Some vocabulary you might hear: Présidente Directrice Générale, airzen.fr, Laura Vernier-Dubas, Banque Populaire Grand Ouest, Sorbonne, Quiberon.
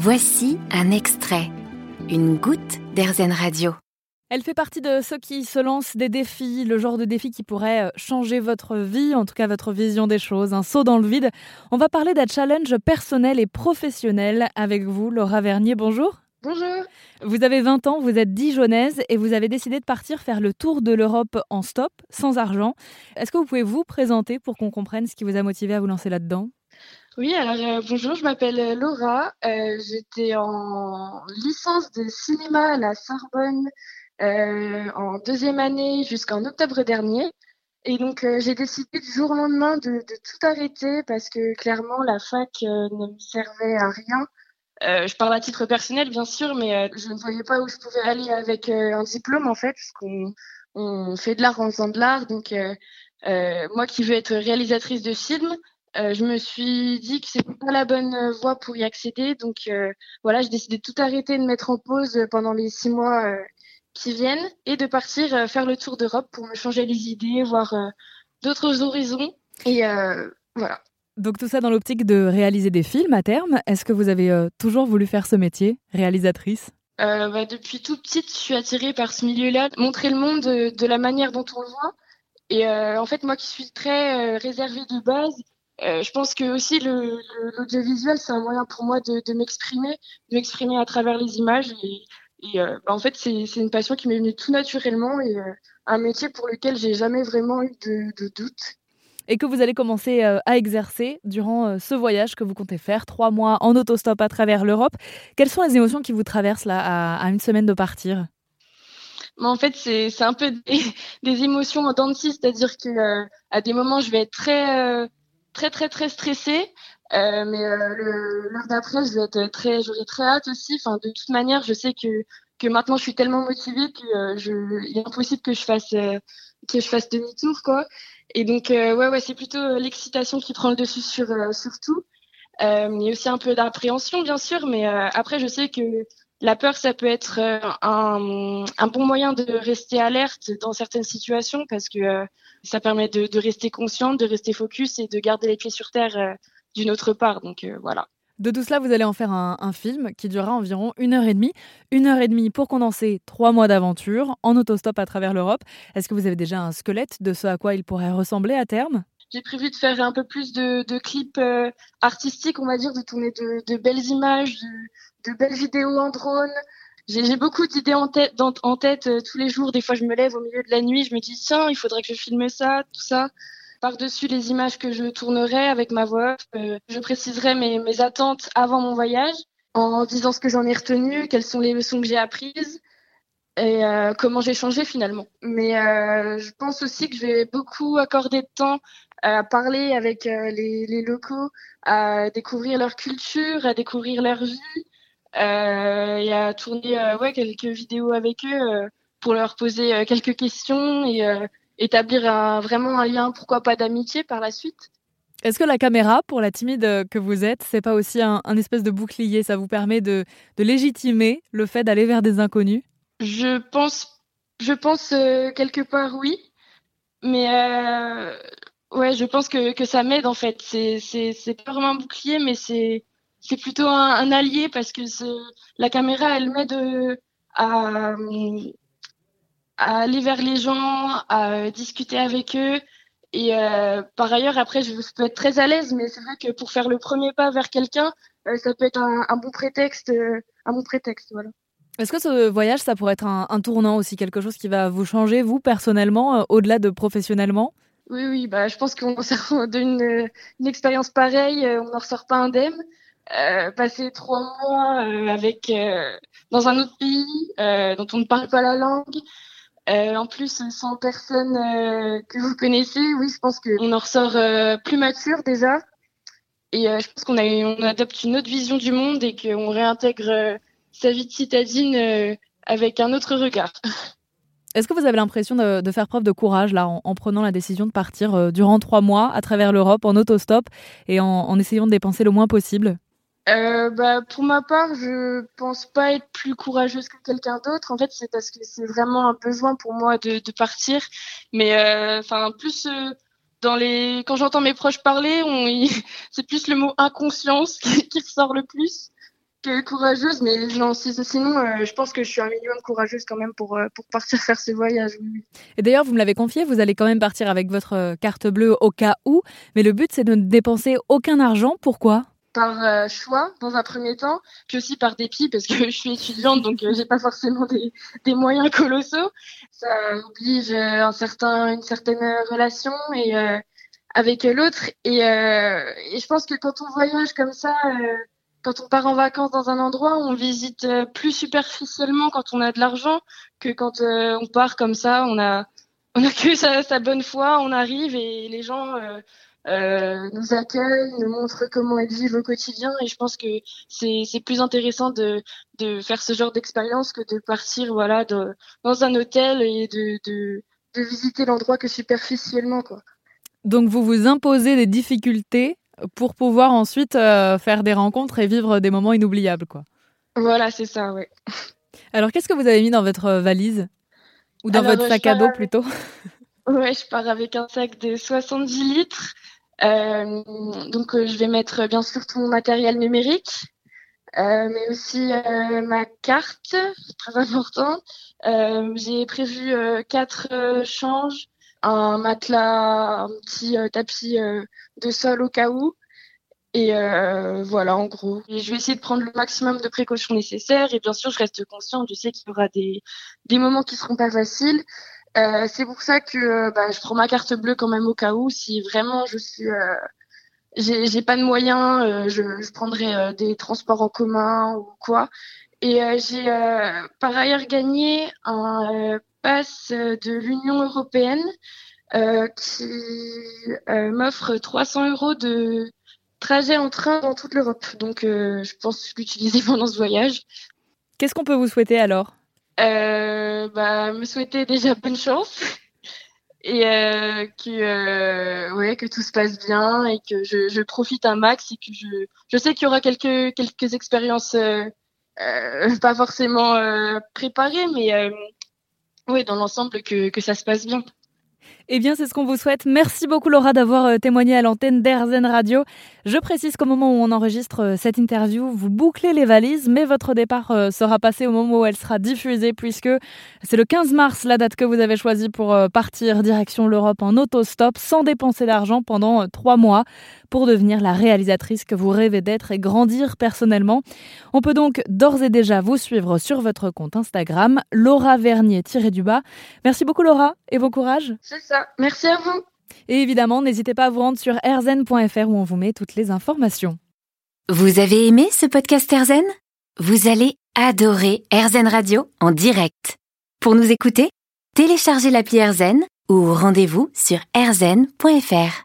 Voici un extrait, une goutte d'Airzen Radio. Elle fait partie de ceux qui se lancent des défis, le genre de défis qui pourrait changer votre vie, en tout cas votre vision des choses, un saut dans le vide. On va parler d'un challenge personnel et professionnel avec vous, Laura Vernier, bonjour. Bonjour. Vous avez 20 ans, vous êtes dijonnaise et vous avez décidé de partir faire le tour de l'Europe en stop, sans argent. Est-ce que vous pouvez vous présenter pour qu'on comprenne ce qui vous a motivé à vous lancer là-dedans ? Oui, alors bonjour, je m'appelle Laura, j'étais en licence de cinéma à la Sorbonne en deuxième année jusqu'en octobre dernier. Et donc j'ai décidé du jour au lendemain de tout arrêter parce que clairement la fac ne me servait à rien. Je parle à titre personnel bien sûr, mais je ne voyais pas où je pouvais aller avec un diplôme en fait, parce qu'on fait de l'art en faisant de l'art. Donc moi qui veux être réalisatrice de films, je me suis dit que c'était pas la bonne voie pour y accéder, donc voilà, j'ai décidé de tout arrêter, de mettre en pause pendant les 6 mois qui viennent et de partir faire le tour d'Europe pour me changer les idées, voir d'autres horizons et voilà. Donc tout ça dans l'optique de réaliser des films à terme. Est-ce que vous avez toujours voulu faire ce métier, réalisatrice ? Depuis toute petite, je suis attirée par ce milieu-là, montrer le monde de la manière dont on le voit. Et en fait, moi qui suis très réservée de base, je pense que aussi l'audiovisuel, c'est un moyen pour moi de m'exprimer à travers les images. Et en fait, c'est une passion qui m'est venue tout naturellement et un métier pour lequel j'ai jamais vraiment eu de doute. Et que vous allez commencer à exercer durant ce voyage que vous comptez faire, 3 mois en autostop à travers l'Europe. Quelles sont les émotions qui vous traversent là à une semaine de partir ? En fait, c'est un peu des émotions en dents de scie, c'est-à-dire que à des moments, je vais être très stressée, mais l'heure d'après, j'aurai très hâte aussi. Enfin, de toute manière, je sais que maintenant, je suis tellement motivée qu'il est impossible que je fasse demi-tour, quoi. Et donc, c'est plutôt l'excitation qui prend le dessus sur tout. Il y a aussi un peu d'appréhension, bien sûr, mais après, je sais que la peur, ça peut être un bon moyen de rester alerte dans certaines situations parce que ça permet de rester consciente, de rester focus et de garder les pieds sur terre d'une autre part. Donc voilà. De tout cela, vous allez en faire un film qui durera environ 1h30. 1h30 pour condenser 3 mois d'aventure en autostop à travers l'Europe. Est-ce que vous avez déjà un squelette de ce à quoi il pourrait ressembler à terme ? J'ai prévu de faire un peu plus de clips artistiques, on va dire, de tourner de belles images, de belles vidéos en drone. J'ai beaucoup d'idées en tête tous les jours. Des fois, je me lève au milieu de la nuit, je me dis « Tiens, il faudrait que je filme ça, tout ça ». Par-dessus les images que je tournerai avec ma voix, je préciserai mes attentes avant mon voyage en disant ce que j'en ai retenu, quelles sont les leçons que j'ai apprises et comment j'ai changé finalement. Mais je pense aussi que je vais beaucoup accorder de temps à parler avec les locaux, à découvrir leur culture, à découvrir leur vie et à tourner quelques vidéos avec eux pour leur poser quelques questions et établir vraiment un lien, pourquoi pas d'amitié par la suite. Est-ce que la caméra, pour la timide que vous êtes, c'est pas aussi un espèce de bouclier ? Ça vous permet de légitimer le fait d'aller vers des inconnus ? Je pense quelque part oui, mais je pense que ça m'aide en fait. C'est pas vraiment un bouclier, mais c'est plutôt un allié parce que la caméra, elle m'aide à aller vers les gens, à discuter avec eux. Et par ailleurs, après, je peux être très à l'aise, mais c'est vrai que pour faire le premier pas vers quelqu'un, ça peut être un bon prétexte. Voilà. Est-ce que ce voyage, ça pourrait être un tournant aussi, quelque chose qui va vous changer, vous, personnellement, au-delà de professionnellement ? Oui, je pense qu'on sort d'une expérience pareille, on n'en ressort pas indemne. Passer 3 mois dans un autre pays dont on ne parle pas la langue, en plus, sans personne que vous connaissez, oui, je pense qu'on en ressort plus mature déjà. Et je pense qu'on adopte une autre vision du monde et qu'on réintègre sa vie de citadine avec un autre regard. Est-ce que vous avez l'impression de faire preuve de courage là, en prenant la décision de partir durant 3 mois à travers l'Europe en autostop et en essayant de dépenser le moins possible ? Pour ma part, je pense pas être plus courageuse que quelqu'un d'autre. En fait, c'est parce que c'est vraiment un besoin pour moi de partir. Mais quand j'entends mes proches parler, c'est plus le mot inconscience qui ressort le plus. peu courageuse, mais non, sinon, je pense que je suis un minimum courageuse quand même pour partir faire ce voyage. Et d'ailleurs, vous me l'avez confié, vous allez quand même partir avec votre carte bleue au cas où, mais le but, c'est de ne dépenser aucun argent. Pourquoi ? Par choix, dans un premier temps, puis aussi par dépit, parce que je suis étudiante, donc j'ai pas forcément des moyens colossaux. Ça oblige une certaine relation et avec l'autre. Et je pense que quand on voyage comme ça, quand on part en vacances dans un endroit, on visite plus superficiellement quand on a de l'argent que quand on part comme ça. On a que sa bonne foi, on arrive et les gens nous accueillent, nous montrent comment elles vivent au quotidien. Et je pense que c'est plus intéressant de faire ce genre d'expérience que de partir dans un hôtel et de visiter l'endroit que superficiellement, quoi. Donc vous vous imposez des difficultés pour pouvoir ensuite faire des rencontres et vivre des moments inoubliables, quoi. Voilà, c'est ça, oui. Alors, qu'est-ce que vous avez mis dans votre valise ? Ou dans votre sac à dos, plutôt ? Oui, je pars avec un sac de 70 litres. Donc, je vais mettre, bien sûr, tout mon matériel numérique, mais aussi ma carte, très important. J'ai prévu 4 changes, un matelas, un petit tapis de sol au cas où. Et voilà, en gros. Et je vais essayer de prendre le maximum de précautions nécessaires. Et bien sûr, je reste consciente. Je sais qu'il y aura des moments qui seront pas faciles. C'est pour ça que je prends ma carte bleue quand même au cas où. Si vraiment je suis... j'ai pas de moyens, je prendrai des transports en commun ou quoi. Et j'ai par ailleurs gagné un... passe de l'Union européenne qui m'offre 300 € de trajet en train dans toute l'Europe. Donc, je pense l'utiliser pendant ce voyage. Qu'est-ce qu'on peut vous souhaiter alors ? Me souhaiter déjà bonne chance et que tout se passe bien et que je profite un max et que je sais qu'il y aura quelques expériences pas forcément préparées, mais oui, dans l'ensemble, que ça se passe bien. Eh bien, c'est ce qu'on vous souhaite. Merci beaucoup, Laura, d'avoir témoigné à l'antenne d'Airzen Radio. Je précise qu'au moment où on enregistre cette interview, vous bouclez les valises, mais votre départ sera passé au moment où elle sera diffusée, puisque c'est le 15 mars, la date que vous avez choisie pour partir direction l'Europe en autostop, sans dépenser d'argent pendant 3 mois, pour devenir la réalisatrice que vous rêvez d'être et grandir personnellement. On peut donc d'ores et déjà vous suivre sur votre compte Instagram, Laura Vernier-Dubas. Merci beaucoup, Laura, et bon courage. C'est ça. Merci à vous. Et évidemment, n'hésitez pas à vous rendre sur airzen.fr où on vous met toutes les informations. Vous avez aimé ce podcast Airzen ? Vous allez adorer Airzen Radio en direct. Pour nous écouter, téléchargez l'appli Airzen ou rendez-vous sur airzen.fr.